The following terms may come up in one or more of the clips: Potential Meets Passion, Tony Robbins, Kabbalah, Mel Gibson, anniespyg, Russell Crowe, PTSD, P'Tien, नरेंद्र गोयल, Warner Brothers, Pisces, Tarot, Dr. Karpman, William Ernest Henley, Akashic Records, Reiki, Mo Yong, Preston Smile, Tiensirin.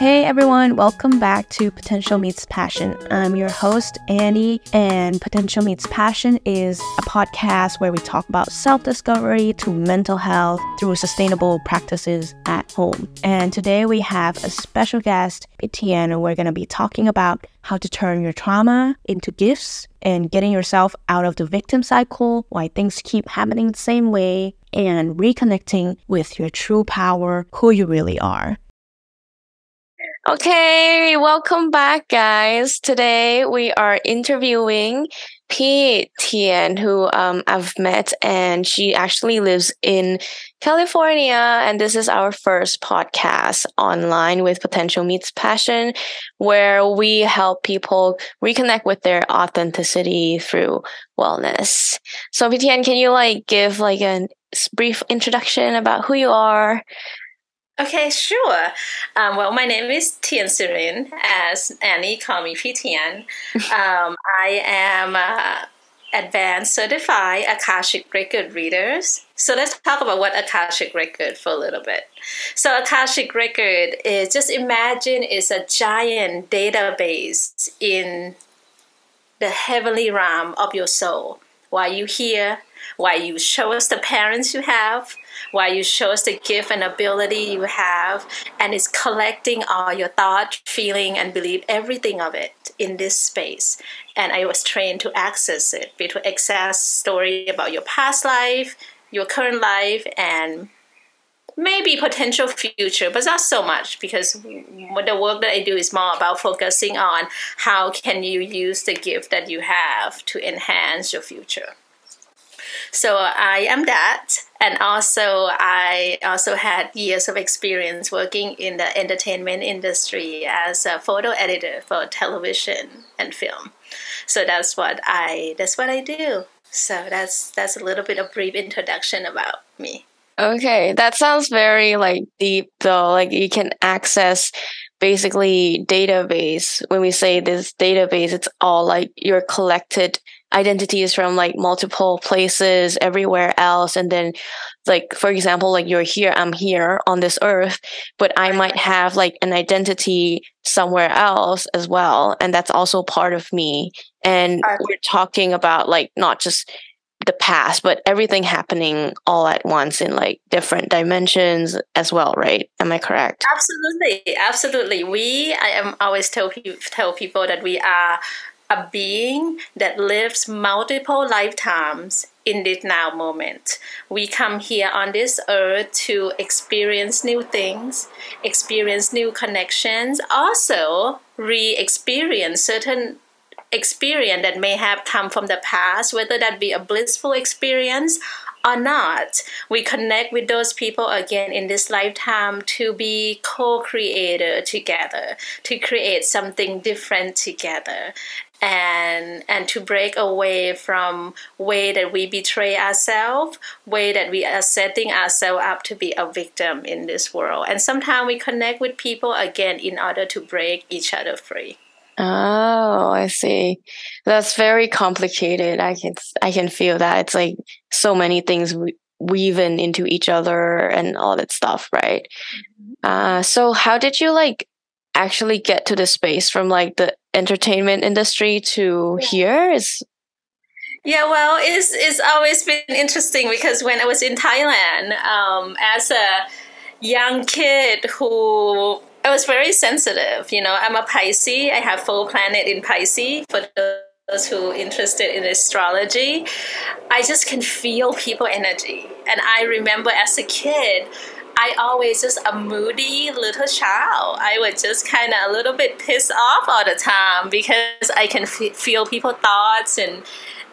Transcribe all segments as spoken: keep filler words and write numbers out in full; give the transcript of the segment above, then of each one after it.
Hey everyone, welcome back to Potential Meets Passion. I'm your host, Annie, and Potential Meets Passion is a podcast where we talk about self-discovery to mental health through sustainable practices at home. And today we have a special guest, P'Tien, and we're going to be talking about how to turn your trauma into gifts and getting yourself out of the victim cycle, why things keep happening the same way, and reconnecting with your true power, who you really are. Okay, welcome back, guys. Today we are interviewing P'Tien, who um, I've met, and she actually lives in California, and this is our first podcast online with Potential Meets Passion, where we help people reconnect with their authenticity through wellness. So P'Tien, can you like give like a brief introduction about who you are? Okay, sure. Um, well, my name is Tiensirin, as Annie call me P'Tien. Um, I am uh, advanced certified Akashic Record readers. So let's talk about what Akashic Record for a little bit. So Akashic Record is, just imagine it's a giant database in the heavenly realm of your soul. While you're here, while you show us the parents you have, while you show us the gift and ability you have, and it's collecting all your thought, feeling, and belief, everything of it in this space. And I was trained to access it, to access story about your past life, your current life, and maybe potential future, but not so much, because the work that I do is more about focusing on how can you use the gift that you have to enhance your future. So I am that, and also I also had years of experience working in the entertainment industry as a photo editor for television and film. So that's what I that's what I do. So that's that's a little bit of brief introduction about me. Okay, that sounds very like deep though. Like you can access basically database. When we say this database, it's all like your collected identities from like multiple places everywhere else, and then like for example like you're here, I'm here on this earth, but I might have like an identity somewhere else as well, and that's also part of me. And we're talking about like not just the past, but everything happening all at once in like different dimensions as well, right? Am I correct? Absolutely, absolutely. We I am always tell tell people that we are a being that lives multiple lifetimes in this now moment. We come here on this earth to experience new things, experience new connections, also re-experience certain experience that may have come from the past, whether that be a blissful experience or not. We connect with those people again in this lifetime to be co-creator together, to create something different together. And and to break away from way that we betray ourselves, way that we are setting ourselves up to be a victim in this world. And sometimes we connect with people again in order to break each other free. Oh, I see. That's very complicated. I can I can feel that. It's like so many things weaving into each other and all that stuff, right? Uh, so how did you like actually get to the space from like the entertainment industry to here? Is yeah well it's it's always been interesting, because when I was in Thailand um as a young kid, who I was very sensitive, you know, I'm a Pisces, I have full planet in Pisces for those who are interested in astrology. I just can feel people energy, and I remember as a kid I always just a moody little child. I was just kind of a little bit pissed off all the time, because I can f- feel people's thoughts and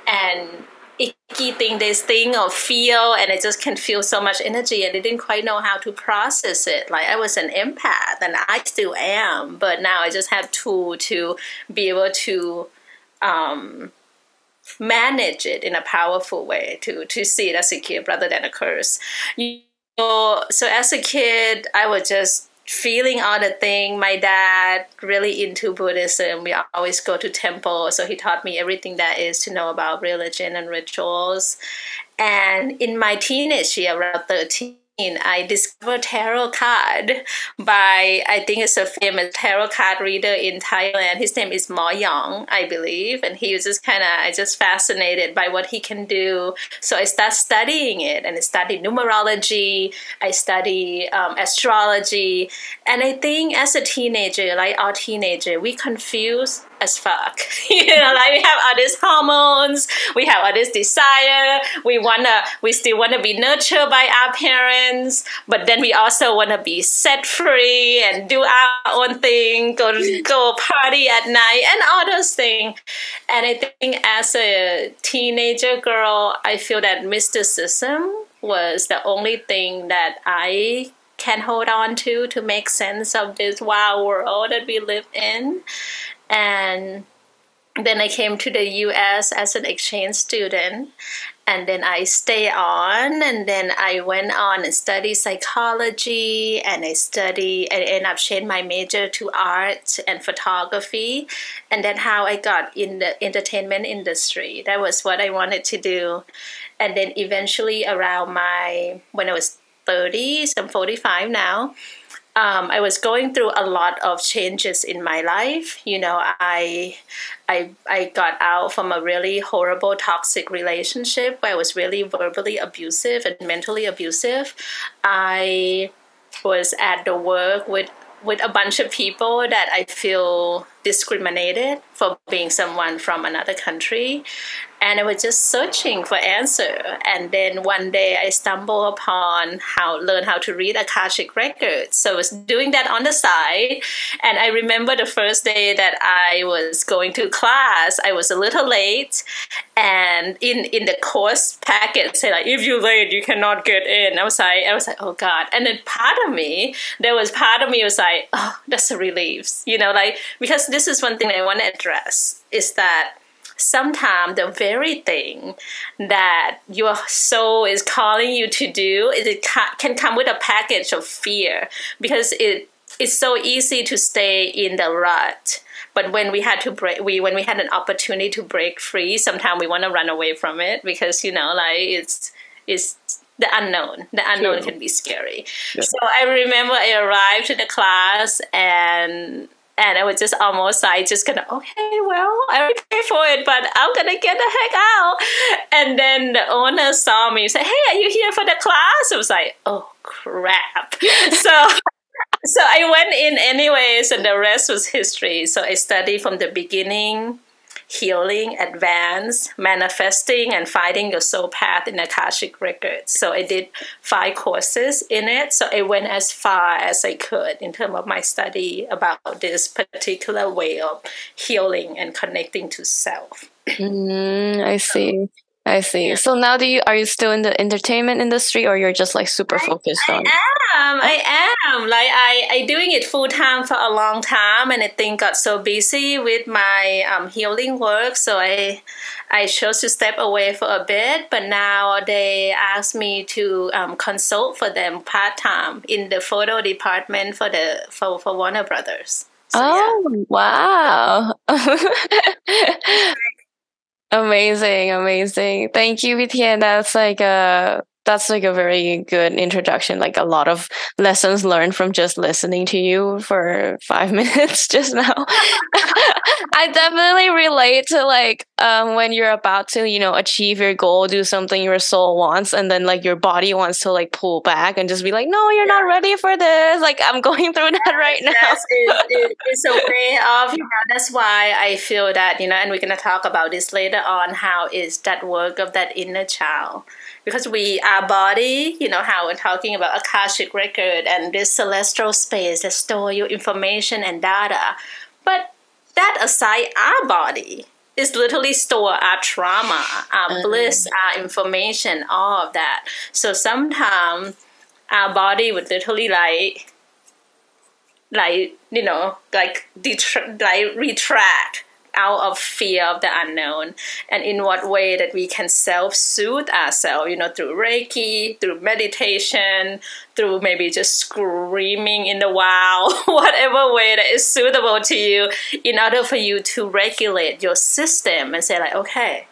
and icky thing, this thing or feel, and I just can feel so much energy, and I didn't quite know how to process it. Like I was an empath, and I still am, but now I just have tools to be able to um, manage it in a powerful way, to, to see it as a gift rather than a curse. You So, so as a kid, I was just feeling all the thing. My dad really into Buddhism. We always go to temple, so he taught me everything that is to know about religion and rituals. And in my teenage year, around thirteen, I discovered tarot card by, I think it's a famous tarot card reader in Thailand. His name is Mo Yong, I believe. And he was just kind of, I just fascinated by what he can do. So I started studying it, and I studied numerology. I studied um, astrology. And I think as a teenager, like our teenager, we confuse as fuck. You know, like we have all these hormones, we have all this desire, we wanna, we still wanna be nurtured by our parents, but then we also wanna be set free and do our own thing, go go party at night and all those things. And I think as a teenager girl, I feel that mysticism was the only thing that I can hold on to to make sense of this wild world that we live in. And then I came to the U S as an exchange student, and then I stayed on, and then I went on and studied psychology, and I studied, and, and I've changed my major to art and photography, and then how I got in the entertainment industry. That was what I wanted to do. And then eventually around my, when I was thirty, so I'm forty-five now, Um, I was going through a lot of changes in my life. You know, I, I, I got out from a really horrible, toxic relationship where I was really verbally abusive and mentally abusive. I was at the work with, with a bunch of people that I feel discriminated for being someone from another country. And I was just searching for answer. And then one day I stumbled upon how learn how to read Akashic Records. So I was doing that on the side. And I remember the first day that I was going to class, I was a little late. And in, in the course packet said, like, if you're late, you cannot get in. I was like, I was like, oh God. And then part of me, there was part of me was like, oh, that's a relief. You know, like, because this is one thing I want to address is that sometimes the very thing that your soul is calling you to do, it can come with a package of fear, because it it's so easy to stay in the rut. But when we had to break, we when we had an opportunity to break free, sometimes we want to run away from it, because you know, like it's it's the unknown. The unknown True. Can be scary. Yeah. So I remember I arrived to the class and. And I was just almost like, just gonna, okay, well, I already paid for it, but I'm gonna get the heck out. And then the owner saw me and said, hey, are you here for the class? I was like, oh, crap. so so I went in anyways, and the rest was history. So I studied from the beginning, healing, advance, manifesting, and finding your soul path in Akashic Records. So I did five courses in it. So I went as far as I could in terms of my study about this particular way of healing and connecting to self. Mm, I see. I see. So now do you, are you still in the entertainment industry, or you're just like super focused I, I on? Am, I am. Like I, I doing it full time for a long time, and I think got so busy with my um, healing work. So I, I chose to step away for a bit, but now they asked me to um, consult for them part time in the photo department for the, for, for Warner Brothers. So, oh, yeah. Wow. Amazing, amazing. Thank you, P'Tien. That's like a that's like a very good introduction. Like a lot of lessons learned from just listening to you for five minutes just now. I definitely relate to like um when you're about to, you know, achieve your goal, do something your soul wants, and then like your body wants to like pull back and just be like, no, you're yeah. not ready for this. Like I'm going through that right yes, now. Yes, it, it's a way of, you know, that's why I feel that, you know, and we're gonna talk about this later on, how is that work of that inner child. Because we, our body, you know, how we're talking about Akashic Record and this celestial space that store your information and data. But that aside, our body is literally store our trauma, our mm-hmm. bliss, our information, all of that. So sometimes our body would literally like, like you know, like, detra- like retract. Out of fear of the unknown, and in what way that we can self-soothe ourselves, you know, through Reiki, through meditation, through maybe just screaming in the wild, whatever way that is suitable to you, in order for you to regulate your system and say like, okay,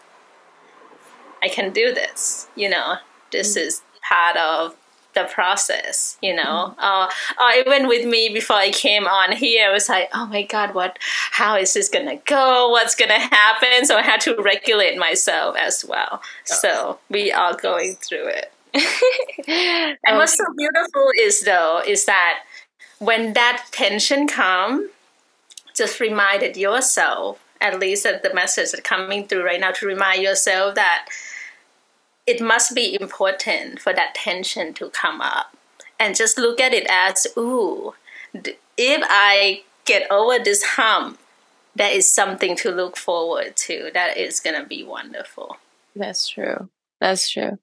I can do this, you know, this mm-hmm. is part of the process, you know. Uh, uh, even with me before I came on here, I was like, oh my God, what? How is this gonna go? What's gonna happen? So I had to regulate myself as well. Yeah. So we are going through it. And okay. What's so beautiful is though is that when that tension comes, just reminded yourself, at least that the message that's coming through right now, to remind yourself that it must be important for that tension to come up, and just look at it as, ooh, if I get over this hump, that is something to look forward to. That is going to be wonderful. That's true. That's true.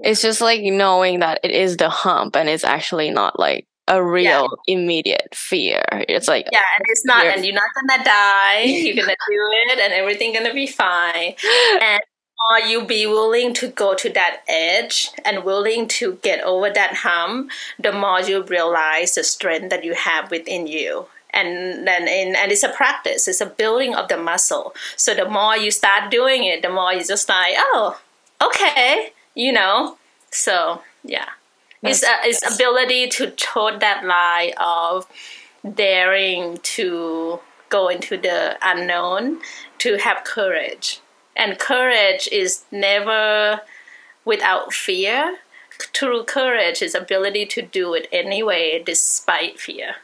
It's just like knowing that it is the hump and it's actually not like a real yeah. immediate fear. It's like, yeah, and it's not, fear. And you're not going to die. You're going to do it and everything's going to be fine. And are you be willing to go to that edge and willing to get over that hump, the more you realize the strength that you have within you. And then, and, and it's a practice. It's a building of the muscle. So the more you start doing it, the more you just like, oh, okay, you know. So, yeah. It's, a, it's ability to toe that line of daring to go into the unknown, to have courage. And courage is never without fear. True courage is ability to do it anyway, despite fear.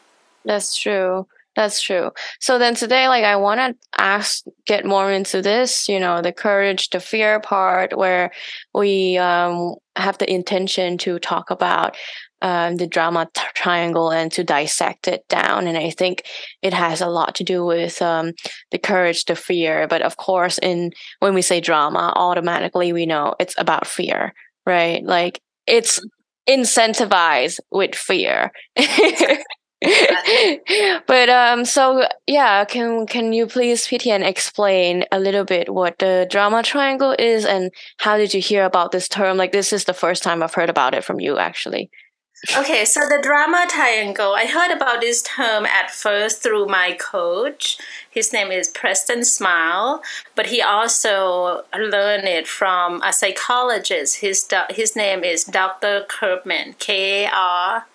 That's true. That's true. So then today, like, I want to ask, get more into this, you know, the courage, the fear part, where we um, have the intention to talk about um, the drama t- triangle and to dissect it down. And I think it has a lot to do with um, the courage, the fear. But of course, in when we say drama, automatically we know it's about fear, right? Like, it's incentivized with fear. But um so yeah can can you please, P'Tien, explain a little bit what the drama triangle is and how did you hear about this term? Like, this is the first time I've heard about it from you, actually. Okay, so the drama triangle, I heard about this term at first through my coach. His name is Preston Smile, but he also learned it from a psychologist. His do- his name is Doctor Karpman, K A R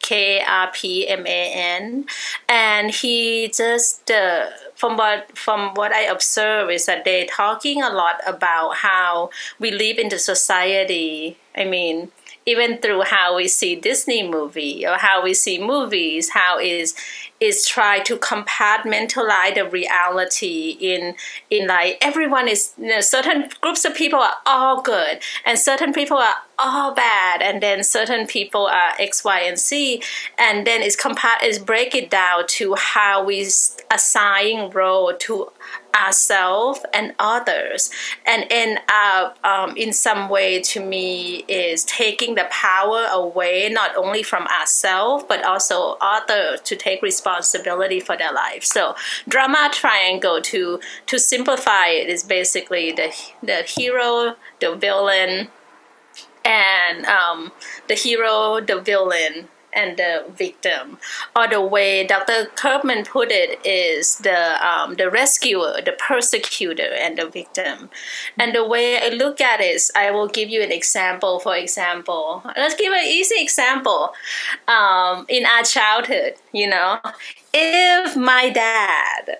K R P M A N, and he just uh, from what from what I observe is that they're talking a lot about how we live in the society. I mean, even through how we see Disney movie or how we see movies, how is is try to compartmentalize the reality in in like everyone is, you know, certain groups of people are all good and certain people are all bad, and then certain people are X, Y, and Z, and then it's compa- it's break it down to how we assign role to ourselves and others, and end up um, in some way, to me, is taking the power away not only from ourselves but also others to take responsibility for their life. So drama triangle, to to simplify it, is basically the the hero, the villain, and um, the hero, the villain, and the victim. Or the way Doctor Karpman put it is the um, the rescuer, the persecutor, and the victim. And the way I look at it is, I will give you an example. For example, let's give an easy example. Um, in our childhood, you know, if my dad,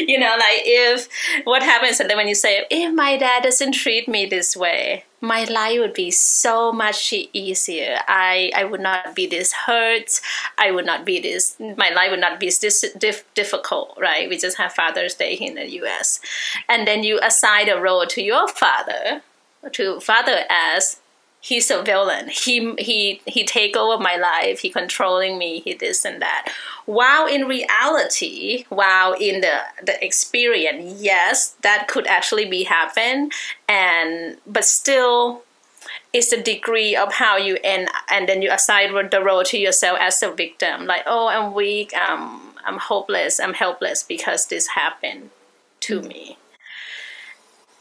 you know, like if what happens, and then when you say, if my dad doesn't treat me this way, my life would be so much easier. I, I would not be this hurt. I would not be this, my life would not be this dif- difficult, right? We just have Father's Day in the U S. And then you assign a role to your father, to father as, he's a villain. He he he take over my life. He controlling me. He this and that. While in reality, while in the, the experience, yes, that could actually be happen. And but still, it's the degree of how you end, and then you assign the role to yourself as a victim. Like, oh, I'm weak. Um, I'm hopeless. I'm helpless because this happened to mm-hmm. me.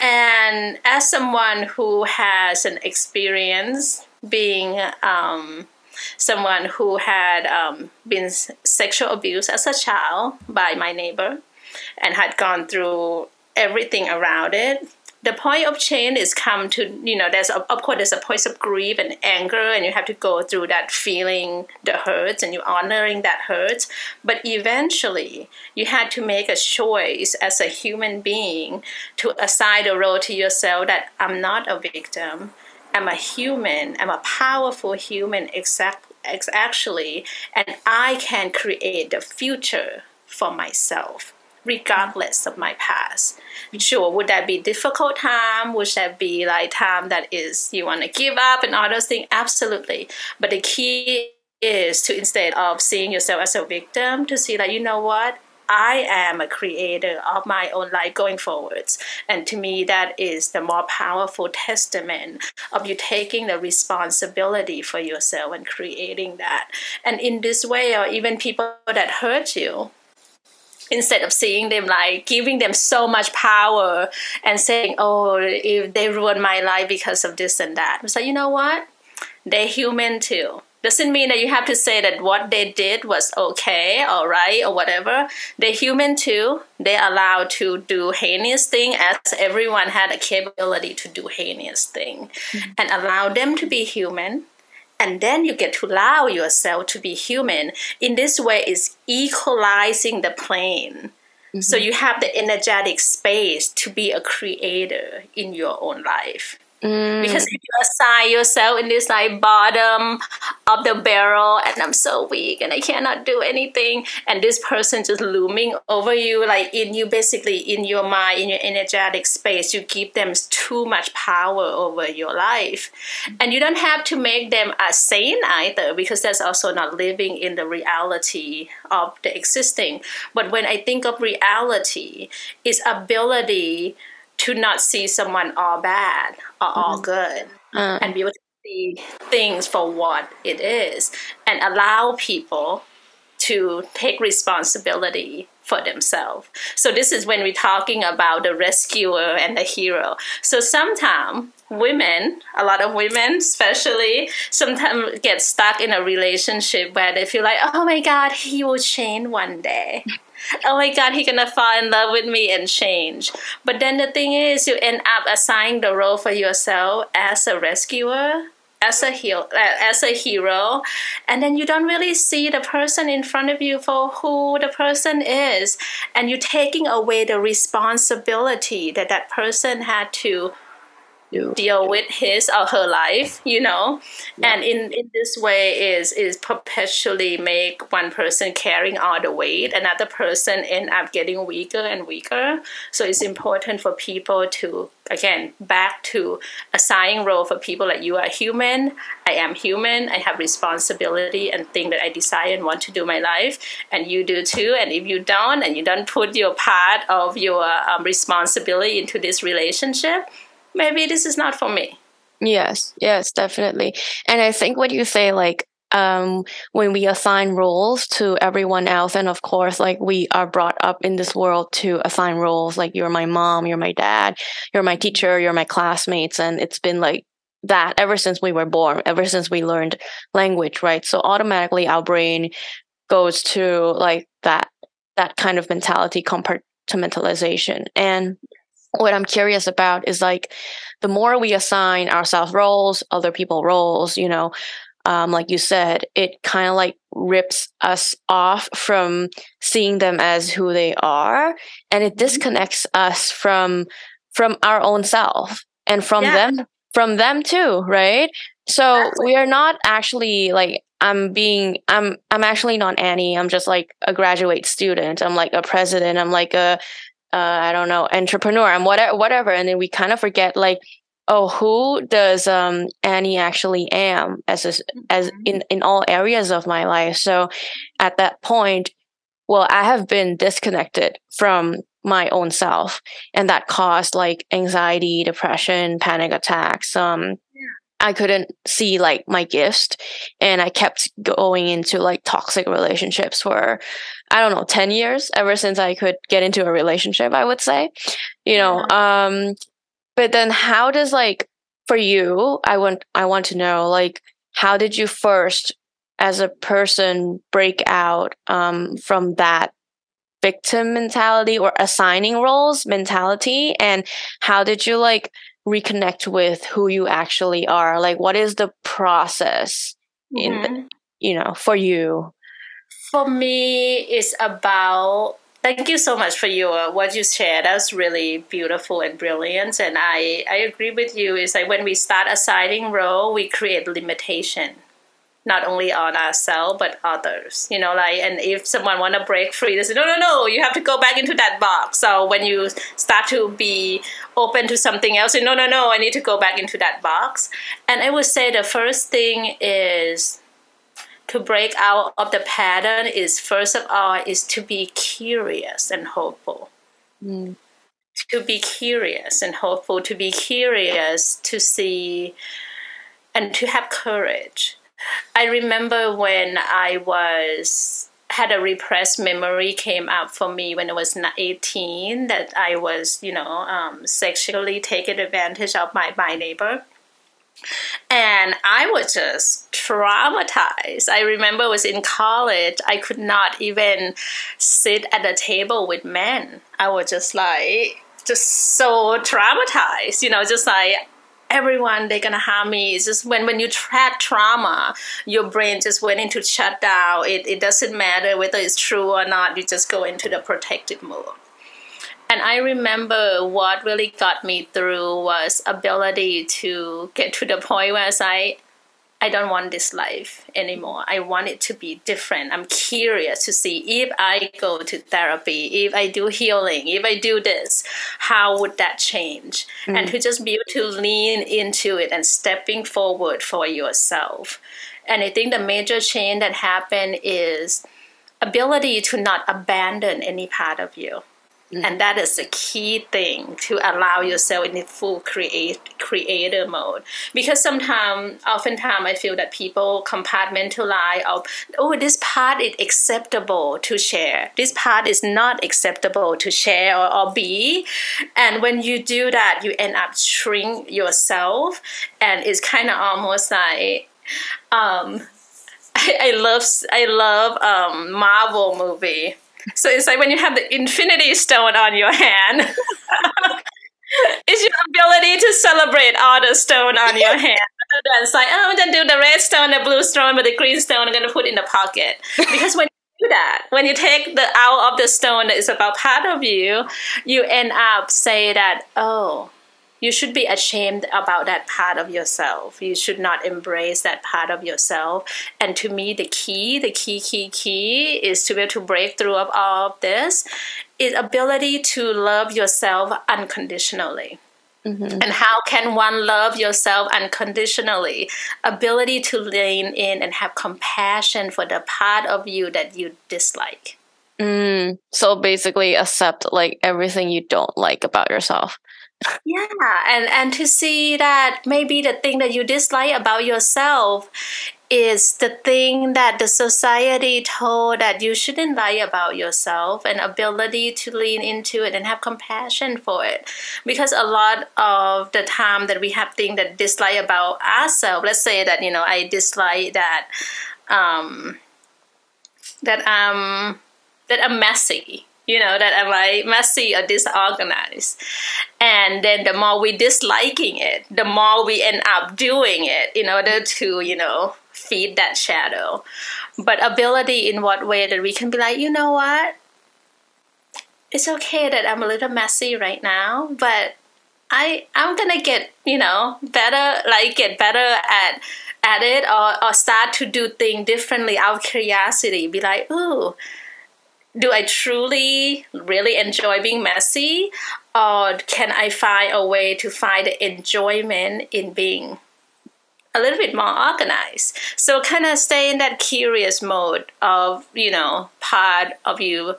And as someone who has an experience being um, someone who had um, been sexual abused as a child by my neighbor and had gone through everything around it, the point of change is come to, you know, there's, of course, there's a point of grief and anger, and you have to go through that feeling, the hurts, and you're honoring that hurts. But eventually, you had to make a choice as a human being to assign a role to yourself that I'm not a victim. I'm a human. I'm a powerful human, exact, actually, and I can create the future for myself, regardless of my past. Sure, would that be difficult time? Would that be like time that is you want to give up and all those things? Absolutely. But the key is to, instead of seeing yourself as a victim, to see that, you know what? I am a creator of my own life going forwards. And to me, that is the more powerful testament of you taking the responsibility for yourself and creating that. And in this way, or even people that hurt you, instead of seeing them like giving them so much power and saying, oh, if they ruined my life because of this and that. It's like, you know what? They're human too. Doesn't mean that you have to say that what they did was okay, all right, or whatever. They're human too. They're allowed to do heinous thing, as everyone had a capability to do heinous thing. Mm-hmm. And allow them to be human. And then you get to allow yourself to be human. In this way, it's equalizing the plane. Mm-hmm. So you have the energetic space to be a creator in your own life. Mm. Because if you assign yourself in this like bottom of the barrel, and I'm so weak and I cannot do anything, and this person just looming over you, like in you, basically in your mind, in your energetic space, you give them too much power over your life. And you don't have to make them a saint either, because that's also not living in the reality of the existing. But when I think of reality, it's ability to not see someone all bad or all mm-hmm. good uh, and be able to see things for what it is, and allow people to take responsibility for themselves. So this is when we're talking about the rescuer and the hero. So sometimes women, a lot of women especially, sometimes get stuck in a relationship where they feel like, oh my God, he will change one day. Oh my God, he's gonna fall in love with me and change. But then the thing is, you end up assigning the role for yourself as a rescuer, as a heel, as a hero, and then you don't really see the person in front of you for who the person is, and you're taking away the responsibility that that person had to yeah. deal with his or her life, you know, yeah. and in, in this way is is perpetually make one person carrying all the weight, another person end up getting weaker and weaker. So it's important for people to, again, back to assigning role for people that you are human, I am human, I have responsibility and thing that I desire and want to do in my life, and you do too. And if you don't, and you don't put your part of your um, responsibility into this relationship, maybe this is not for me. Yes, yes, definitely. And I think what you say, like, um, when we assign roles to everyone else, and of course, like, we are brought up in this world to assign roles, like, you're my mom, you're my dad, you're my teacher, you're my classmates, and it's been like that ever since we were born, ever since we learned language, right? So automatically our brain goes to, like, that that kind of mentality, compartmentalization. And what I'm curious about is, like, the more we assign ourselves roles, other people roles, you know, um, like you said, it kind of like rips us off from seeing them as who they are, and it disconnects us from from our own self and from yeah. them, from them too, right? So exactly. we are not actually like. I'm being, I'm, I'm actually not Annie. I'm just like a graduate student. I'm like a president. I'm like a Uh, I don't know, entrepreneur and whatever, whatever. And then we kind of forget, like, oh, who does um, Annie actually am as a, as in, in all areas of my life. So at that point, well, I have been disconnected from my own self, and that caused like anxiety, depression, panic attacks. Um, yeah. I couldn't see like my gifts, and I kept going into like toxic relationships for, I don't know, ten years, ever since I could get into a relationship, I would say, you know, yeah. um, but then how does, like, for you, I want, I want to know, like, how did you first as a person break out, um, from that victim mentality or assigning roles mentality, and how did you like reconnect with who you actually are? Like, what is the process in mm-hmm. the, you know, for you? For me, it's about, thank you so much for your what you shared. That's really beautiful and brilliant. And I, I agree with you. It's like when we start assigning role, we create limitation, not only on ourselves, but others, you know, like, and if someone want to break free, they say, no, no, no, you have to go back into that box. So when you start to be open to something else, you say, no, no, no, I need to go back into that box. And I would say the first thing is to break out of the pattern is, first of all, is to be curious and hopeful. Mm. To be curious and hopeful, to be curious, to see, and to have courage. I remember when I was had a repressed memory came up for me when I was eighteen, that I was, you know, um, sexually taken advantage of by my, my neighbor. And I was just traumatized. I remember I was in college. I could not even sit at a table with men. I was just like, just so traumatized, you know, just like, everyone, they're going to harm me. It's just when, when you track trauma, your brain just went into shutdown. It, it doesn't matter whether it's true or not. You just go into the protective mode. And I remember what really got me through was ability to get to the point where I was like, I don't want this life anymore. I want it to be different. I'm curious to see if I go to therapy, if I do healing, if I do this, how would that change? Mm-hmm. And to just be able to lean into it and stepping forward for yourself. And I think the major change that happened is ability to not abandon any part of you. Mm-hmm. And that is the key thing, to allow yourself in the full create, creator mode. Because sometimes, oftentimes I feel that people compartmentalize of, oh, this part is acceptable to share. This part is not acceptable to share or, or be. And when you do that, you end up shrink yourself. And it's kind of almost like... Um, I, I love, I love um, Marvel movie. So it's like when you have the infinity stone on your hand, it's your ability to celebrate all the stone on your hand. It's like, oh, I'm going to do the red stone, the blue stone, but the green stone I'm going to put in the pocket. Because when you do that, when you take the out of the stone that is about part of you, you end up saying that, oh, you should be ashamed about that part of yourself. You should not embrace that part of yourself. And to me, the key, the key, key, key is to be able to break through of all of this is ability to love yourself unconditionally. Mm-hmm. And how can one love yourself unconditionally? Ability to lean in and have compassion for the part of you that you dislike. Mm, so basically accept like everything you don't like about yourself. Yeah, and, and to see that maybe the thing that you dislike about yourself is the thing that the society told that you shouldn't lie about yourself, and ability to lean into it and have compassion for it. Because a lot of the time that we have things that dislike about ourselves, let's say that, you know, I dislike that, um, that, um, that I'm messy. You know, that I'm like messy or disorganized. And then the more we disliking it, the more we end up doing it in order to, you know, feed that shadow. But ability in what way that we can be like, you know what? It's okay that I'm a little messy right now, but I, I'm going to get, you know, better, like get better at at it or, or start to do things differently out of curiosity. Be like, ooh, do I truly really enjoy being messy, or can I find a way to find enjoyment in being a little bit more organized? So kind of stay in that curious mode of, you know, part of you.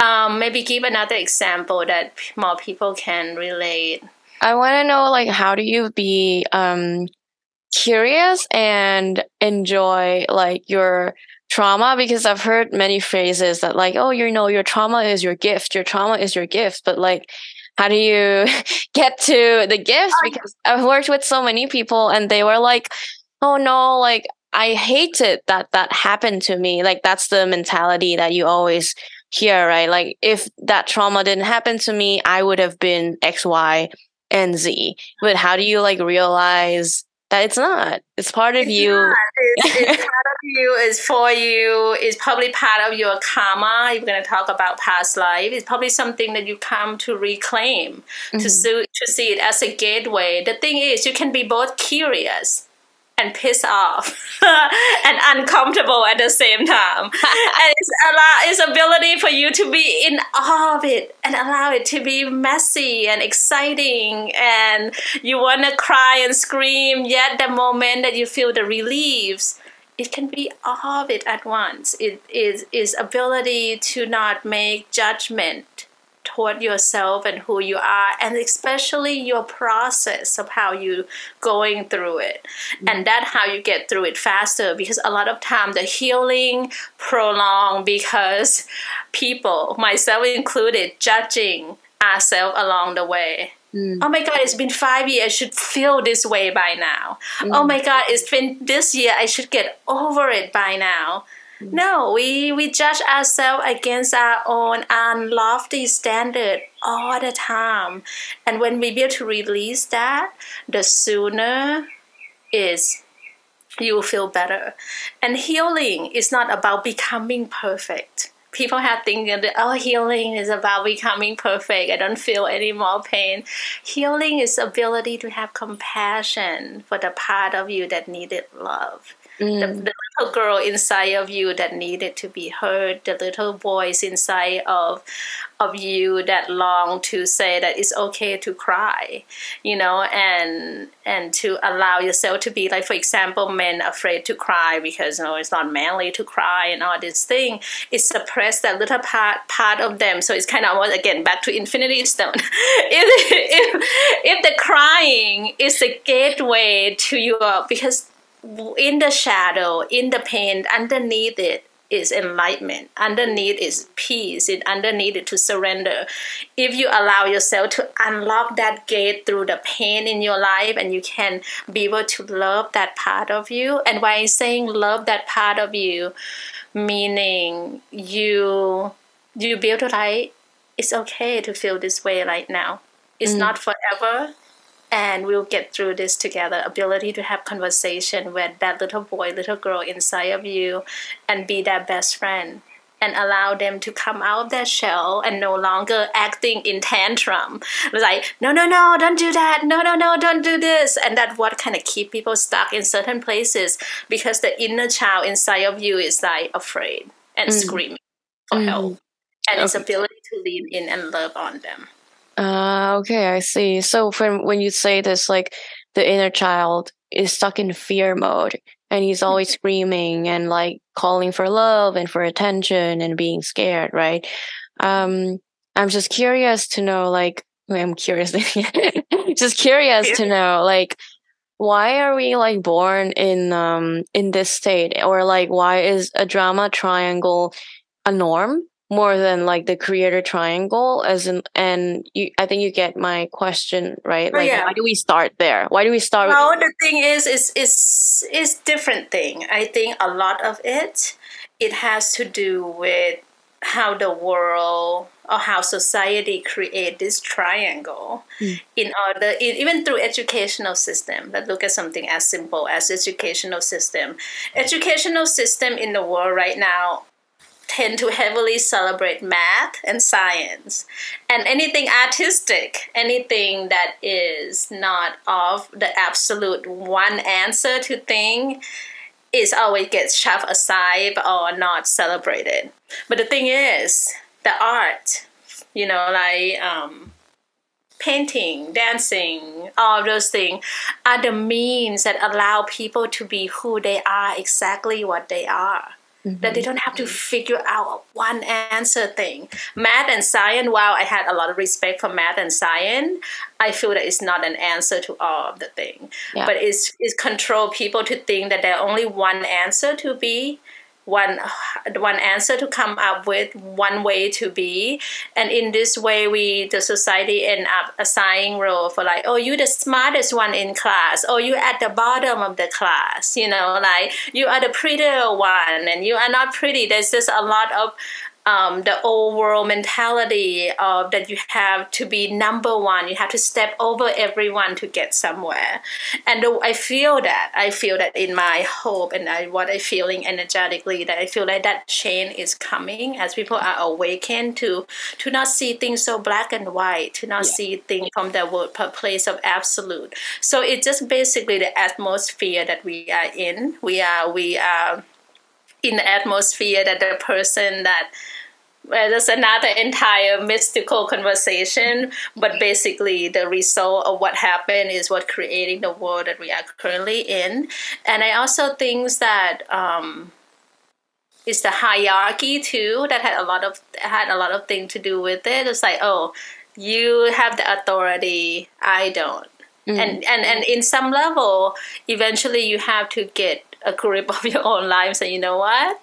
Um, maybe give another example that more people can relate. I want to know, like, how do you be um, curious and enjoy, like, your trauma? Because I've heard many phrases that like, oh, you know, your trauma is your gift. Your trauma is your gift. But like, how do you get to the gift? Because I've worked with so many people and they were like, oh no, like I hate it that that happened to me. Like that's the mentality that you always here, right? Like if that trauma didn't happen to me, I would have been X, Y, and Z. But how do you like realize that it's not? It's part of it's you. It's, it's part of you. It's for you. It's probably part of your karma. You're going to talk about past life. It's probably something that you come to reclaim, mm-hmm. to, see, to see it as a gateway. The thing is, you can be both curious and pissed off and uncomfortable at the same time. And it's, allow, it's ability for you to be in awe of it and allow it to be messy and exciting, and you want to cry and scream, yet the moment that you feel the reliefs, it can be all of it at once. It is is ability to not make judgment toward yourself and who you are, and especially your process of how you going through it, mm-hmm. and that how you get through it faster, because a lot of time the healing prolong because people, myself included, judging ourselves along the way. Mm. Oh my God, it's been five years, I should feel this way by now. Mm. Oh my God, it's been this year, I should get over it by now. No, we, we judge ourselves against our own unlofty standard all the time. And when we begin to release that, the sooner is you feel better. And healing is not about becoming perfect. People have thinking that, oh, healing is about becoming perfect. I don't feel any more pain. Healing is ability to have compassion for the part of you that needed love. Mm. The, the little girl inside of you that needed to be heard, the little voice inside of of you that longed to say that it's okay to cry, you know, and and to allow yourself to be like, for example, men afraid to cry because, you know, it's not manly to cry and all this thing. It suppressed that little part part of them. So it's kind of, again, back to Infinity Stone. if, if, if the crying is the gateway to your, because in the shadow, in the pain, underneath it is enlightenment. Underneath is peace. It underneath it to surrender. If you allow yourself to unlock that gate through the pain in your life, and you can be able to love that part of you. And by saying love that part of you, meaning you you be able to like, it's okay to feel this way right now. It's mm. not forever. And we'll get through this together. Ability to have conversation with that little boy, little girl inside of you, and be their best friend, and allow them to come out of their shell and no longer acting in tantrum. Like, no, no, no, don't do that. No, no, no, don't do this. And that what kind of keep people stuck in certain places, because the inner child inside of you is like afraid and mm. screaming for mm. help. And okay. Its ability to lean in and love on them. Uh, okay, I see. So when when you say this, like the inner child is stuck in fear mode and he's always mm-hmm. screaming and like calling for love and for attention and being scared, right? Um, I'm just curious to know, like, I'm curious, just curious to know, like, why are we like born in um in this state, or like why is a drama triangle a norm? More than like the creator triangle, as in, and you, I think you get my question, right? Like, oh, yeah. Why do we start there? Why do we start? Well, with- the thing is, is is is different thing. I think a lot of it, it has to do with how the world or how society create this triangle mm. in order, in, even through educational system. Let's look at something as simple as educational system. Educational system in the world right now tend to heavily celebrate math and science, and anything artistic, anything that is not of the absolute one answer to thing, is always gets shoved aside or not celebrated. But the thing is, the art, you know, like um, painting, dancing, all those things are the means that allow people to be who they are, exactly what they are. Mm-hmm. That they don't have to figure out one answer thing. Math and science, while I had a lot of respect for math and science, I feel that it's not an answer to all of the thing. Yeah. But it's, it's control people to think that there's only one answer to be, one one answer to come up with, one way to be. And in this way, we, the society, end up assigning role for like, oh, you're the smartest one in class, or you're at the bottom of the class, you know, like you are the prettier one and you are not pretty. There's just a lot of um, the old world mentality of that you have to be number one, you have to step over everyone to get somewhere. And I feel that, I feel that in my hope and I, what I'm feeling energetically, that I feel like that change is coming as people are awakened to, to not see things so black and white, to not yeah. see things from the world, place of absolute. So it's just basically the atmosphere that we are in. We are, we are in the atmosphere that the person that, well, that's another entire mystical conversation, but basically the result of what happened is what creating the world that we are currently in. And I also think that um, it's the hierarchy too that had a lot of had a lot of thing to do with it. It's like, oh, you have the authority, I don't. Mm-hmm. And, and and in some level, eventually you have to get a grip of your own life. So you know what?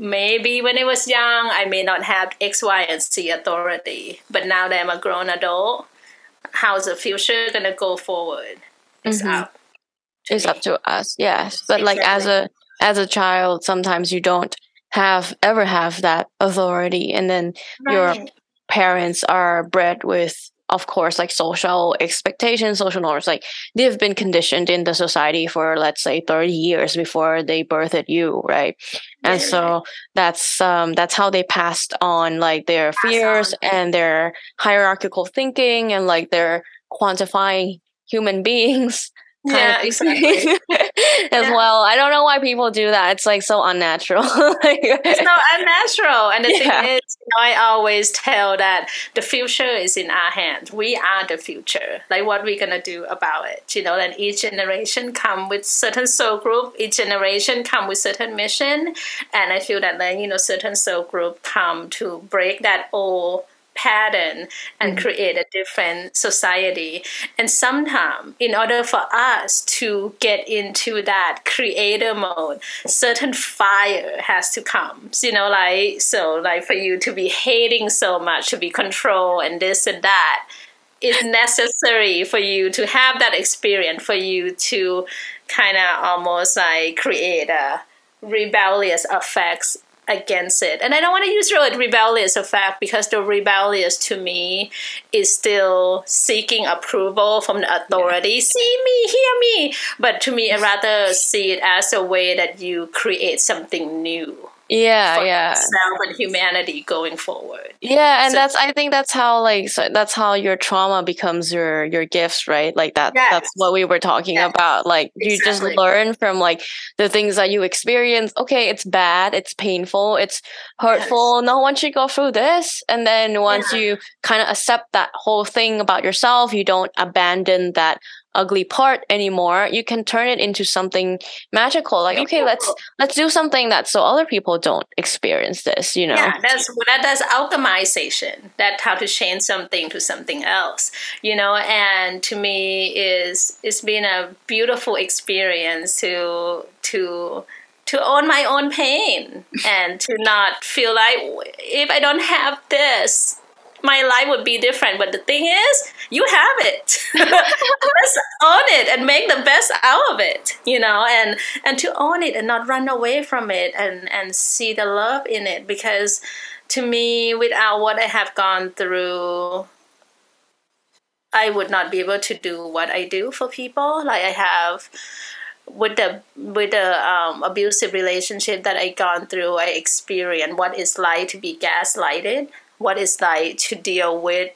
Maybe when I was young, I may not have X, Y, and Z authority. But now that I'm a grown adult, how's the future going to go forward? It's mm-hmm. up. It's me. Up to us, yes. But exactly. like as a as a child, sometimes you don't have ever have that authority. And then right. your parents are bred with, of course, like social expectations, social norms, like they've been conditioned in the society for, let's say, thirty years before they birthed you, right? And yeah, so right. that's um, that's how they passed on like their Pass fears on. And their hierarchical thinking and like their quantifying human beings. Yeah, exactly. As yeah. well, I don't know why people do that. It's like so unnatural. Like, it's not unnatural. And the yeah. thing is, you know, I always tell that the future is in our hands. We are the future. Like, what are we going to do about it? You know, and each generation come with certain soul group. Each generation come with certain mission. And I feel that, like, you know, certain soul group come to break that old pattern and mm-hmm. create a different society. And sometimes, in order for us to get into that creator mode, certain fire has to come. So, you know, like, so like for you to be hating so much, to be controlled and this and that, it's necessary for you to have that experience, for you to kind of almost like create a rebellious effects against it. And I don't want to use the word rebellious effect, because the rebellious to me is still seeking approval from the authority. Yeah. See me, hear me. But to me, I rather see it as a way that you create something new. Yeah, for yeah. yourself and humanity going forward. Yeah, and so, that's I think that's how like so that's how your trauma becomes your your gifts, right? Like that yes. that's what we were talking yes. about. Like you exactly. just learn from like the things that you experience. Okay, it's bad, it's painful, it's hurtful. Yes. No one should go through this. And then once yeah. you kind of accept that whole thing about yourself, you don't abandon that ugly part anymore. You can turn it into something magical. Like, okay, let's let's do something that so other people don't experience this, you know. Yeah, that's that that's alchemization. That's how to change something to something else, you know. And to me, is it's been a beautiful experience to to to own my own pain and to not feel like if I don't have this, my life would be different. But the thing is, you have it. Let's own it and make the best out of it, you know, and, and to own it and not run away from it and, and see the love in it. Because to me, without what I have gone through, I would not be able to do what I do for people. Like I have... With the with the um, abusive relationship that I gone through, I experienced what it's like to be gaslighted, what it's like to deal with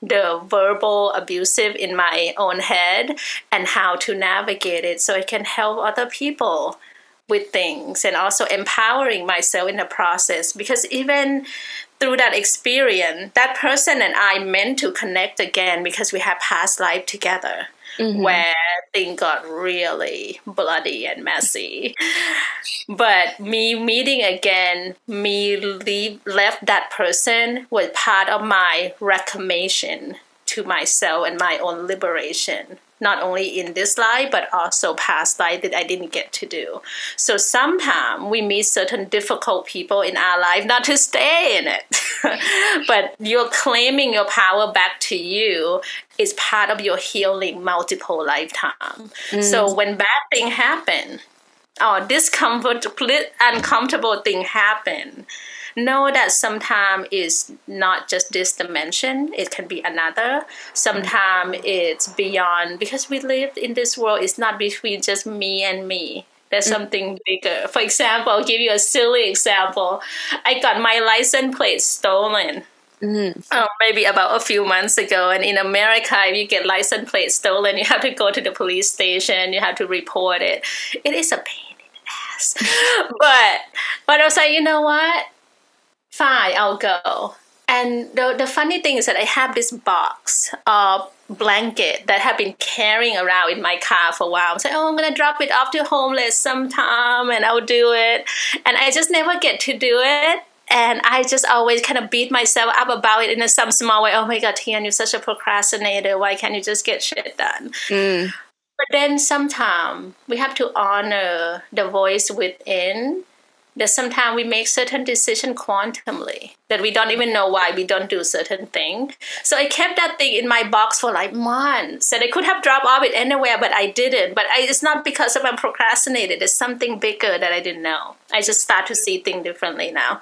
the verbal abusive in my own head, and how to navigate it so I can help other people with things, and also empowering myself in the process. Because even through that experience, that person and I meant to connect again because we had past life together. Mm-hmm. Where things got really bloody and messy. But me meeting again, me leave, left that person was part of my reclamation to myself and my own liberation. Not only in this life, but also past life that I didn't get to do. So sometimes we meet certain difficult people in our life not to stay in it. But you're claiming your power back to you is part of your healing multiple lifetime. Mm. So when bad thing happen, or discomfort, uncomfortable thing happen, know that sometimes it's not just this dimension, it can be another. Sometimes it's beyond, because we live in this world, it's not between just me and me. There's something bigger. For example, I'll give you a silly example. I got my license plate stolen. Mm. Oh, maybe about a few months ago. And in America, if you get license plate stolen, you have to go to the police station. You have to report it. It is a pain in the ass. but, but I was like, you know what? Fine, I'll go. And the, the funny thing is that I have this box of blanket that I've been carrying around in my car for a while. I'm like, oh, I'm going to drop it off to homeless sometime and I'll do it. And I just never get to do it. And I just always kind of beat myself up about it in some small way. Oh my God, Tian, you're such a procrastinator. Why can't you just get shit done? Mm. But then sometimes we have to honor the voice within. That sometimes we make certain decisions quantumly, that we don't even know why we don't do certain thing. So I kept that thing in my box for like months. And I could have dropped off it anywhere, but I didn't. But I, it's not because I'm procrastinated. It's something bigger that I didn't know. I just start to see things differently now.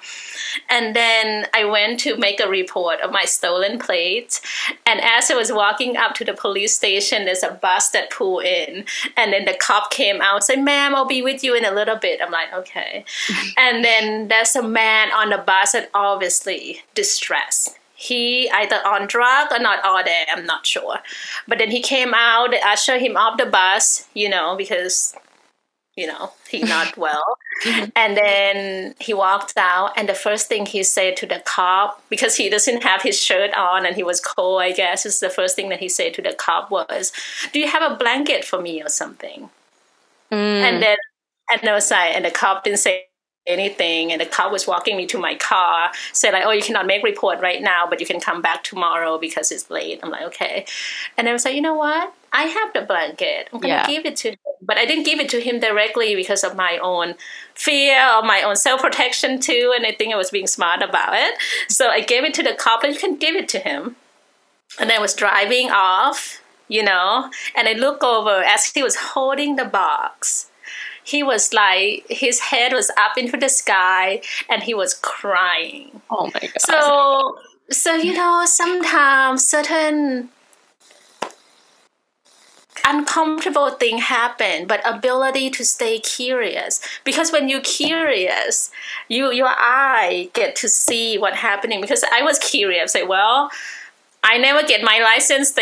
And then I went to make a report of my stolen plate. And as I was walking up to the police station, there's a bus that pulled in. And then the cop came out and said, ma'am, I'll be with you in a little bit. I'm like, okay. And then there's a man on the bus that obviously distressed. He either on drugs or not all day, I'm not sure. But then he came out, they ushered him off the bus, you know, because, you know, he not well. Mm-hmm. And then he walked out, and the first thing he said to the cop, because he doesn't have his shirt on and he was cold, I guess, is the first thing that he said to the cop was, do you have a blanket for me or something? Mm. And then, and I was like, and the cop didn't say anything, and the cop was walking me to my car, said like, oh, you cannot make report right now, but you can come back tomorrow because it's late. I'm like, okay. And I was like, you know what, I have the blanket, I'm gonna yeah. give it to him. But I didn't give it to him directly because of my own fear or my own self-protection too, and I think I was being smart about it. So I gave it to the cop, and you can give it to him. And I was driving off, you know, and I look over as he was holding the box. He was like, his head was up into the sky, and he was crying. Oh my God. So, so you know, sometimes certain uncomfortable thing happen, but ability to stay curious. Because when you're curious, you your eye get to see what's happening. Because I was curious. Like, well, I never get my license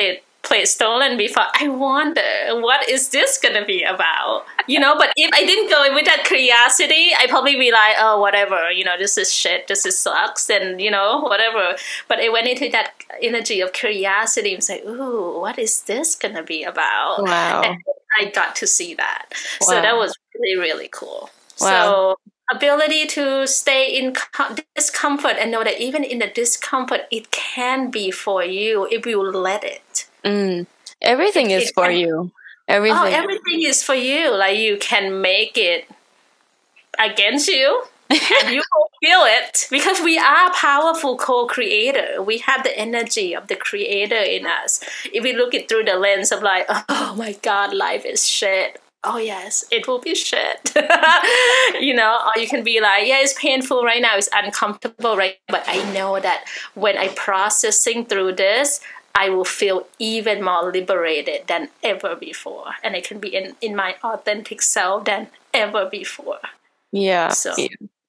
plate stolen before. I wonder, what is this going to be about? You know, but if I didn't go in with that curiosity, I'd probably be like, oh, whatever, you know, this is shit, this is sucks, and, you know, whatever. But it went into that energy of curiosity and say, ooh, what is this going to be about? Wow. And I got to see that. Wow. So that was really, really cool. Wow. So ability to stay in discomfort and know that even in the discomfort, it can be for you if you let it. Mm. Everything it, is it for can, you. Everything. Oh, everything is for you. Like, you can make it against you, and you will feel it, because we are powerful co-creator. We have the energy of the creator in us. If we look it through the lens of like, oh my God, life is shit. Oh yes, it will be shit. You know, or you can be like, yeah, it's painful right now, it's uncomfortable right now, but I know that when I processing through this, I will feel even more liberated than ever before. And I can be in, in my authentic self than ever before. Yeah. So, yeah.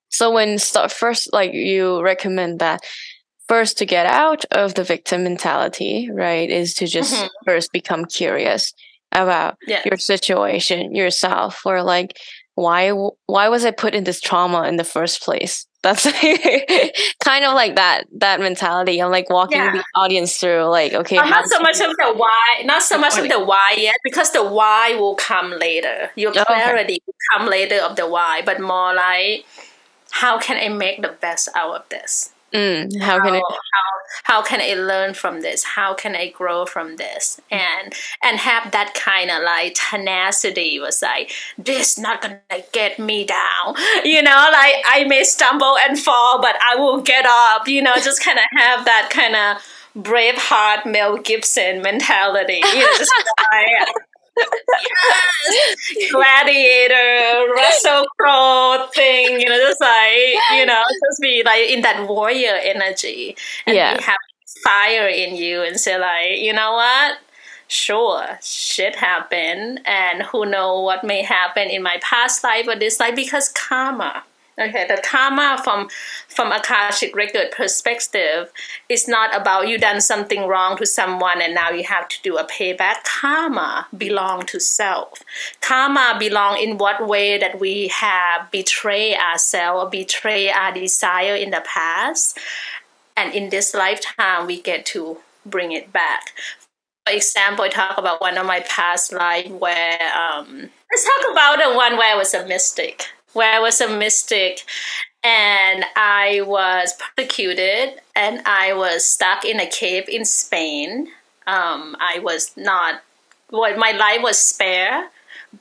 so when start first, like you recommend that first to get out of the victim mentality, right, is to just mm-hmm. first become curious about yes. your situation, yourself, or like, why why was I put in this trauma in the first place? That's like, kind of like that that mentality. I'm like walking yeah. the audience through like, okay, oh, not so much of the why, not so much of the why yet, because the why will come later. Your clarity okay. will come later of the why, but more like, how can I make the best out of this? Mm, how can how, I how, how can I learn from this? How can I grow from this? And and have that kind of like tenacity was like, this not gonna get me down. You know, like I may stumble and fall, but I will get up, you know, just kinda have that kind of Braveheart Mel Gibson mentality. You know, just like Yes! Gladiator, Russell Crowe thing, you know, just like, you know, just be like in that warrior energy and yeah. be having fire in you and say like, you know what? Sure, shit happened and who know what may happen in my past life or this life because karma. Okay, the karma from from Akashic Record perspective is not about you done something wrong to someone and now you have to do a payback. Karma belong to self. Karma belong in what way that we have betrayed ourselves or betrayed our desire in the past. And in this lifetime, we get to bring it back. For example, I talk about one of my past life where, um, let's talk about the one where I was a mystic. Where I was a mystic and I was persecuted and I was stuck in a cave in Spain. Um, I was not, well, my life was spared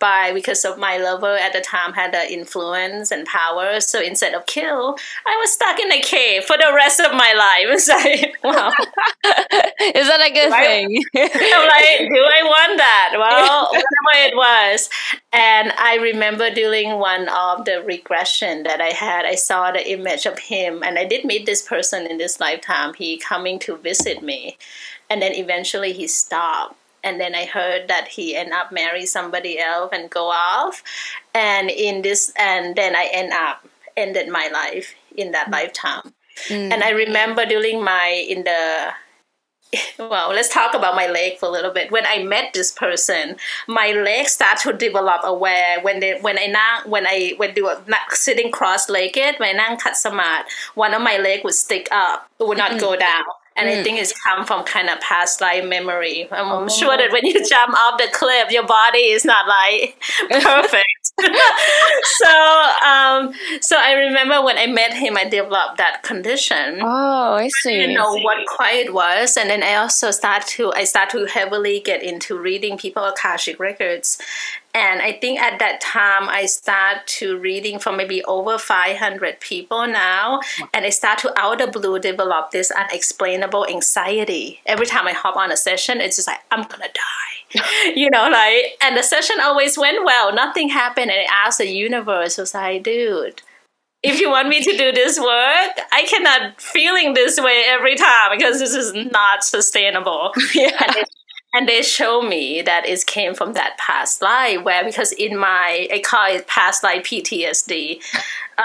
by, because of my lover at the time had the influence and power. So instead of kill, I was stuck in a cave for the rest of my life. It's like, wow. Is that a good do thing? I, I'm like, do I want that? Well, whatever it was. And I remember during one of the regression that I had, I saw the image of him and I did meet this person in this lifetime. He coming to visit me and then eventually he stopped. And then I heard that he ended up marrying somebody else and go off. And in this, and then I end up, ended my life in that mm. lifetime. Mm. And I remember during my, in the, well, let's talk about my leg for a little bit. When I met this person, my leg started to develop aware. When they, when I now, when I, when do sitting cross-legged, when I cut some out, one of my leg would stick up, it would not mm. go down. And mm. I think it's come from kind of past life memory. I'm oh. sure that when you jump off the cliff, your body is not like perfect. so, um, so I remember when I met him, I developed that condition. Oh, I see. I didn't know what quiet was, and then I also start to I start to heavily get into reading people Akashic Records. And I think at that time, I start to reading from maybe over five hundred people now. And I start to out of the blue develop this unexplainable anxiety. Every time I hop on a session, it's just like, I'm going to die. you know, like, and the session always went well. Nothing happened. And I asked the universe, I was like, dude, if you want me to do this work, I cannot feeling this way every time because this is not sustainable. yeah. And it, And they show me that it came from that past life where, because in my, I call it past life P T S D,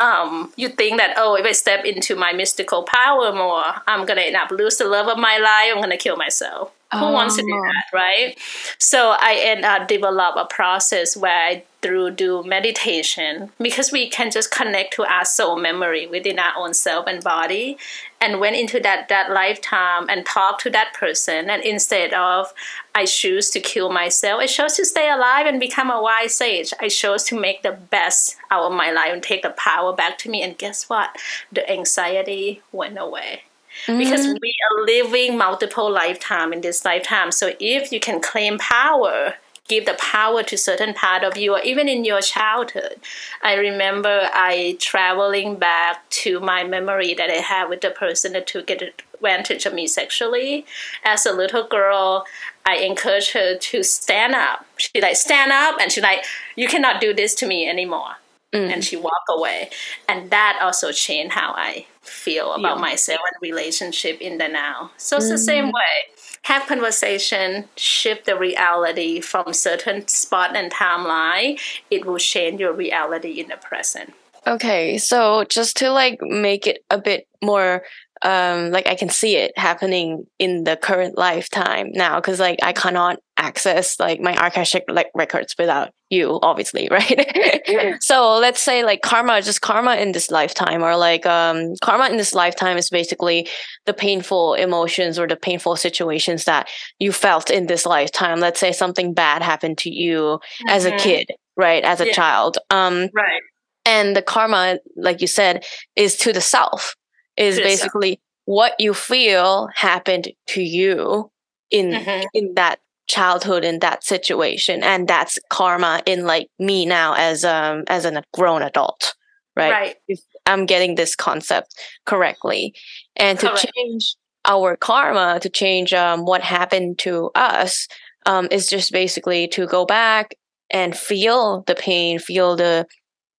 um, you think that, oh, if I step into my mystical power more, I'm going to end up lose the love of my life, I'm going to kill myself. Oh. Who wants to do that, right? So I end up develop a process where I through do meditation because we can just connect to our soul memory within our own self and body and went into that, that lifetime and talked to that person. And instead of, I choose to kill myself, I chose to stay alive and become a wise sage. I chose to make the best out of my life and take the power back to me. And guess what? The anxiety went away. Mm-hmm. Because we are living multiple lifetime in this lifetime. So if you can claim power, give the power to certain part of you, or even in your childhood. I remember I traveling back to my memory that I had with the person that took advantage of me sexually. As a little girl, I encouraged her to stand up. She like, stand up, and she like, you cannot do this to me anymore. Mm. And she walked away. And that also changed how I feel about yeah. myself and relationship in the now. So it's mm. the same way. Have conversation, shift the reality from certain spot and timeline. It will change your reality in the present. Okay, so just to like make it a bit more, um, like I can see it happening in the current lifetime now, because like I cannot access like my Akashic like records without you, obviously, right? yeah. So let's say like karma, just karma in this lifetime, or like um karma in this lifetime is basically the painful emotions or the painful situations that you felt in this lifetime. Let's say something bad happened to you mm-hmm. as a kid, right? As a yeah. child. Um, right. And the karma, like you said, is to the self, is to basically self. What you feel happened to you in mm-hmm. in that childhood, in that situation, and that's karma in like me now as um as a grown adult, right? Right. If I'm getting this concept correctly, and Correct. To change our karma, to change um what happened to us, um, is just basically to go back and feel the pain, feel the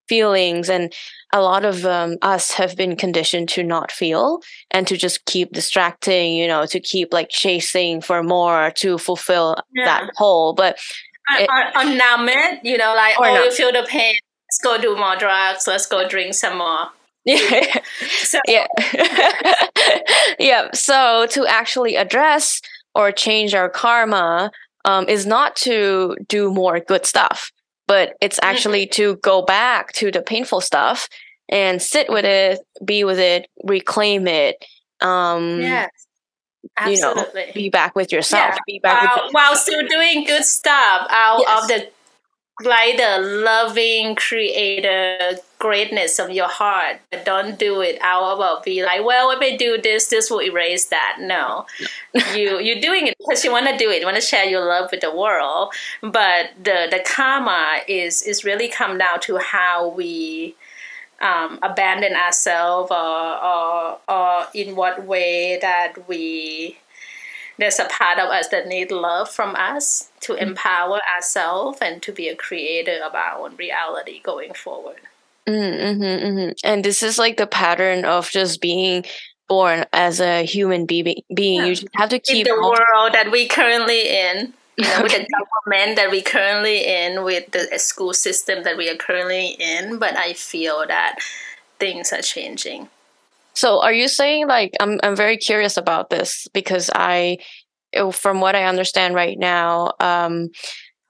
feelings. And a lot of um, us have been conditioned to not feel and to just keep distracting, you know, to keep like chasing for more to fulfill yeah. that hole. But it, or, or numb it, you know, like, oh, not. You feel the pain. Let's go do more drugs. Let's go drink some more. Yeah. So. Yeah. Yeah. So to actually address or change our karma um, is not to do more good stuff, but it's actually mm-hmm. to go back to the painful stuff and sit with it, be with it, reclaim it. Um, yes. Absolutely. You know, be back with yourself. Yeah. Be back while, with yourself. While still doing good stuff out yes. of the like the loving creator greatness of your heart. But don't do it out about be like, well, if I do this, this will erase that. No, you you're doing it because you want to do it. You want to share your love with the world. But the the karma is is really come down to how we um, abandon ourselves, or, or or in what way that we. There's a part of us that need love from us to empower ourselves and to be a creator of our own reality going forward. Mm-hmm, mm-hmm. And this is like the pattern of just being born as a human be- being. Yeah. You just have to keep in the multi- world that we currently in, you know, with the government that we currently in, with the school system that we are currently in. But I feel that things are changing. So are you saying, like, I'm I'm very curious about this, because I, from what I understand right now, um,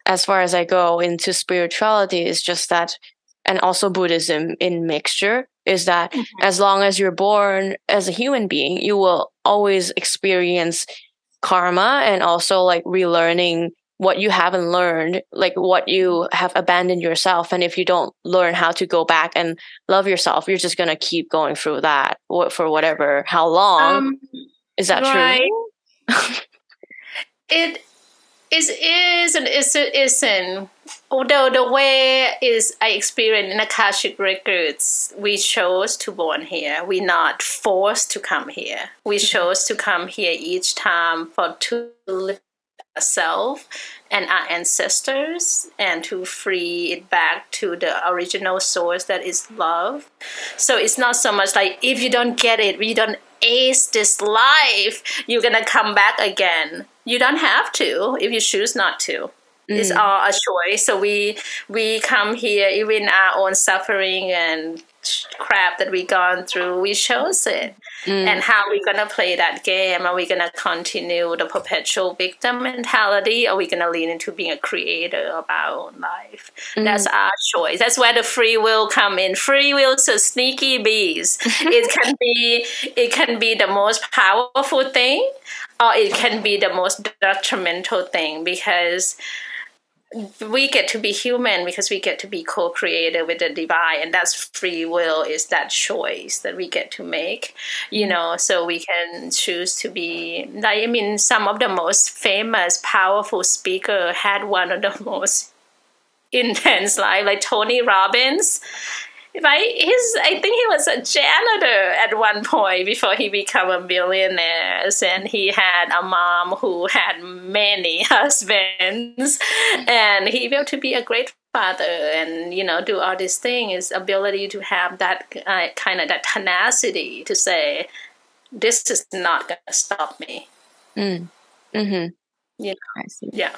as far as I go into spirituality, is just that, and also Buddhism in mixture, is that mm-hmm. as long as you're born as a human being, you will always experience karma, and also like relearning what you haven't learned, like what you have abandoned yourself. And if you don't learn how to go back and love yourself, you're just going to keep going through that for whatever, how long. Um, is that right. True? It is, is and is, isn't. Although the way is I experienced in Akashic Records, we chose to born here. We're not forced to come here. We mm-hmm. chose to come here each time for two ourselves and our ancestors, and to free it back to the original source that is love. So it's not so much like, if you don't get it, you don't ace this life, you're gonna come back again. You don't have to if you choose not to. Mm. It's all a choice. So we we come here, even our own suffering and crap that we gone through, we chose it. Mm. And how are we going to play that game? Are we going to continue the perpetual victim mentality? Are we going to lean into being a creator of our own life? Mm. That's our choice. That's where the free will come in. Free will is a sneaky beast. It can be, it can be the most powerful thing, or it can be the most detrimental thing, because we get to be human, because we get to be co-creator with the divine, and that's free will, is that choice that we get to make, you know. So we can choose to be, I mean, some of the most famous, powerful speaker had one of the most intense life, like Tony Robbins. Right? He's, I think he was a janitor at one point before he became a billionaire, and he had a mom who had many husbands, and he built to be a great father, and, you know, do all these things. His ability to have that uh, kind of that tenacity to say, this is not going to stop me. Mm. Mm-hmm. You know? I see. Yeah.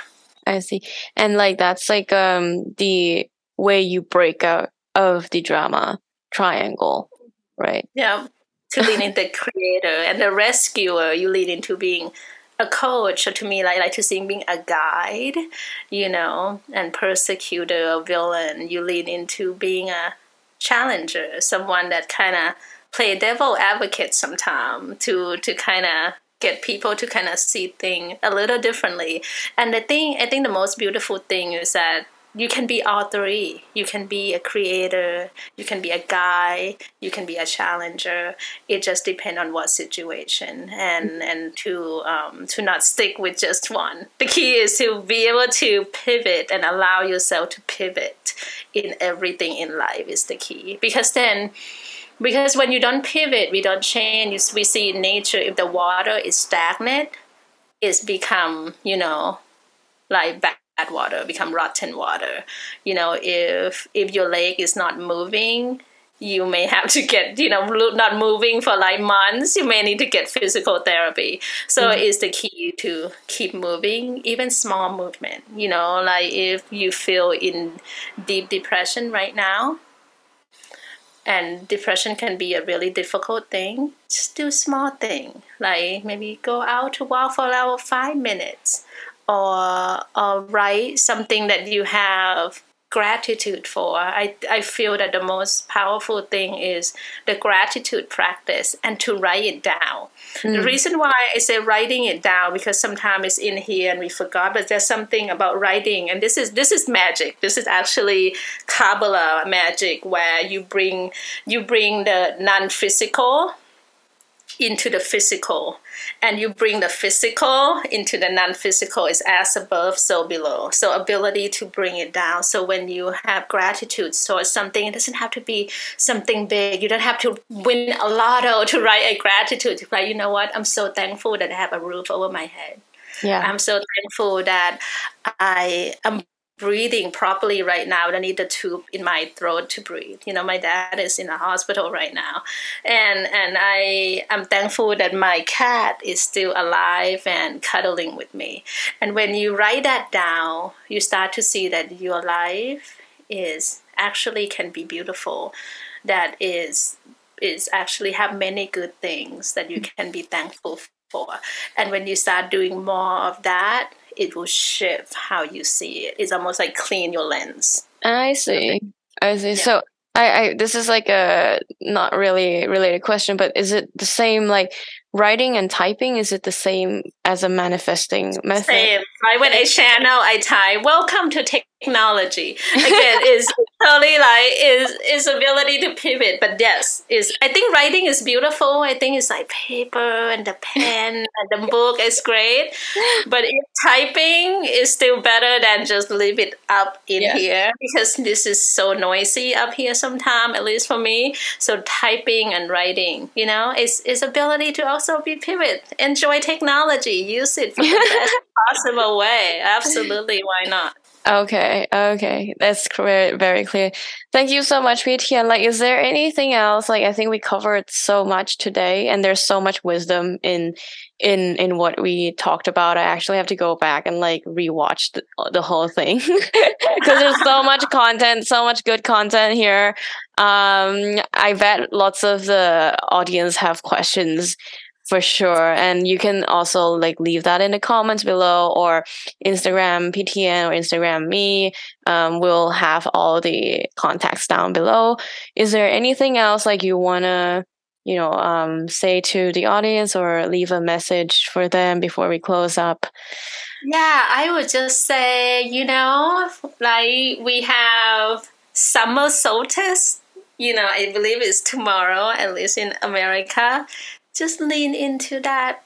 I see. And, like, that's, like, um, the way you break out of the drama triangle, right? Yeah, to lead into the creator and the rescuer. You lead into being a coach, or to me, like, like to seeing being a guide, you know, and persecutor or villain. You lead into being a challenger, someone that kind of play devil advocate sometime to, to kind of get people to kind of see things a little differently. And the thing, I think the most beautiful thing is that you can be all three. You can be a creator, you can be a guide, you can be a challenger. It just depends on what situation, and, and to um, to not stick with just one. The key is to be able to pivot and allow yourself to pivot in everything in life is the key. Because then, because when you don't pivot, we don't change. We see in nature, if the water is stagnant, it's become, you know, like bad water become rotten water. You know, if if your leg is not moving, you may have to get, you know, not moving for like months. You may need to get physical therapy. So mm-hmm. it's the key to keep moving, even small movement. You know, like if you feel in deep depression right now, and depression can be a really difficult thing, just do small thing. Like maybe go out to walk for about five minutes or, or write something that you have gratitude for. I, I feel that the most powerful thing is the gratitude practice and to write it down. Mm. The reason why I say writing it down, because sometimes it's in here and we forgot, but there's something about writing, and this is this is magic. This is actually Kabbalah magic, where you bring you bring the non-physical into the physical, and you bring the physical into the non-physical. Is as above, so below. So ability to bring it down. So when you have gratitude towards something, it doesn't have to be something big. You don't have to win a lotto to write a gratitude. Like, you know what? I'm so thankful that I have a roof over my head. Yeah. I'm so thankful that I am breathing properly right now. I don't need the tube in my throat to breathe. You know, my dad is in a hospital right now, and and I am thankful that my cat is still alive and cuddling with me. And when you write that down, you start to see that your life is actually can be beautiful. That is is actually have many good things that you can be thankful for. And when you start doing more of that, it will shift how you see it. It's almost like clean your lens. I see. I see. Yeah. So I, I, this is like a not really related question, but is it the same, like writing and typing? Is it the same as a manifesting method? Same. Right? When I channel, I type, welcome to technology. Again, it's totally like, is is ability to pivot. But yes, is I think writing is beautiful. I think it's like paper and the pen and the book is great. But if typing is still better than just leave it up in yeah. here, because this is so noisy up here sometimes, at least for me. So typing and writing, you know, it's, it's ability to also be pivot. Enjoy technology. Use it for the best possible way. Absolutely. Why not? Okay, okay. That's very, very clear. Thank you so much, P'Tien. Like, is there anything else? Like, I think we covered so much today, and there's so much wisdom in in in what we talked about. I actually have to go back and like rewatch the, the whole thing, because there's so much content, so much good content here. Um, I bet lots of the audience have questions. For sure. And you can also like leave that in the comments below, or Instagram P'Tien or Instagram me. Um, we'll have all the contacts down below. Is there anything else like you want to, you know, um, say to the audience or leave a message for them before we close up? Yeah, I would just say, you know, like we have summer solstice, you know, I believe it's tomorrow, at least in America. Just lean into that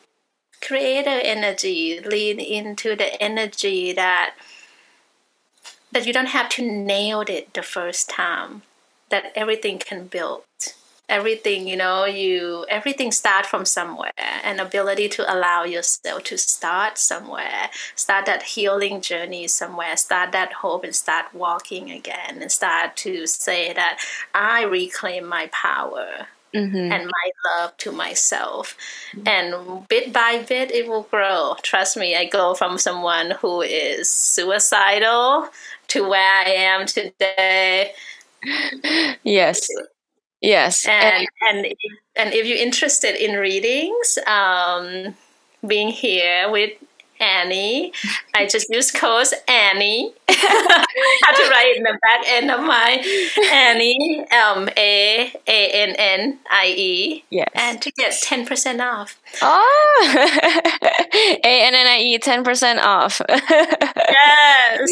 creator energy, lean into the energy that that you don't have to nail it the first time, that everything can build. Everything, you know, you everything start from somewhere, and ability to allow yourself to start somewhere, start that healing journey somewhere, start that hope and start walking again, and start to say that I reclaim my power. Mm-hmm. And my love to myself. Mm-hmm. And bit by bit, it will grow. Trust me, I go from someone who is suicidal to where I am today. Yes. Yes. And and, and, and if you're interested in readings, um, being here with Annie, I just use code Annie. I have to write in the back end of my Annie, um, A A N N I E. Yes. And to get ten percent off. Oh, A N N I E, ten percent off. Yes.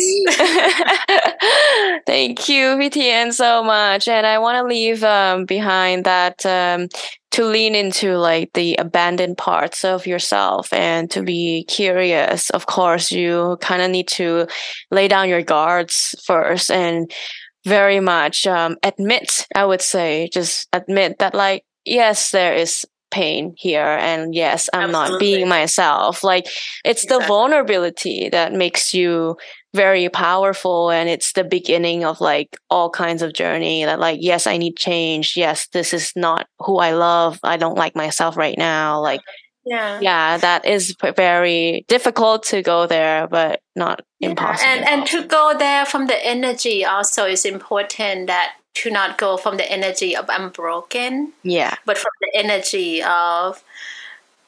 Thank you, P'Tien, so much, and I want to leave um, behind that. Um, to lean into like the abandoned parts of yourself and to be curious. Of course, you kind of need to lay down your guards first and very much um, admit, I would say, just admit that like, yes, there is pain here, and yes, I'm Absolutely. Not being myself. Like, it's exactly. the vulnerability that makes you very powerful, and it's the beginning of like all kinds of journey that, like, yes, I need change, yes, this is not who I love, I don't like myself right now, like yeah yeah that is very difficult to go there, but not yeah. impossible. And and to go there from the energy also is important, that to not go from the energy of I'm broken, yeah, but from the energy of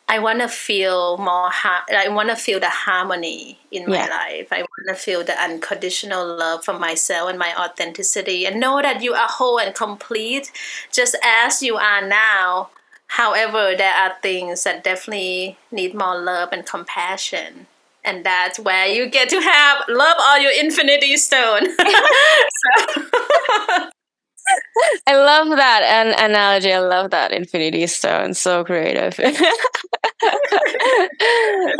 I want to feel more, ha- I want to feel the harmony in my yeah. life. I want to feel the unconditional love for myself and my authenticity, and know that you are whole and complete just as you are now. However, there are things that definitely need more love and compassion. And that's where you get to have love or your infinity stone. So. I love that an- analogy. I love that infinity stone. So creative.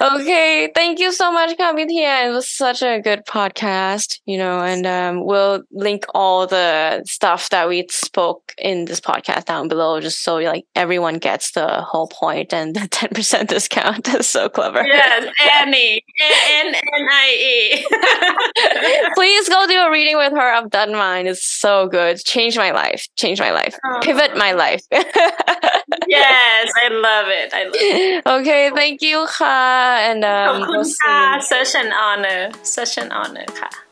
Okay, thank you so much, P'Tien. It was such a good podcast, you know, and um, we'll link all the stuff that we spoke in this podcast down below, just so like everyone gets the whole point, and the ten percent discount is so clever. Yes, Annie. A N N I E. Please go do a reading with her. I've done mine. It's so good. Change my life. Change my life. Oh. Pivot my life. Yes, I love it. I love it. Okay, thank you, Ka, and um, we'll see. Such an honor. Such an honor, Ka.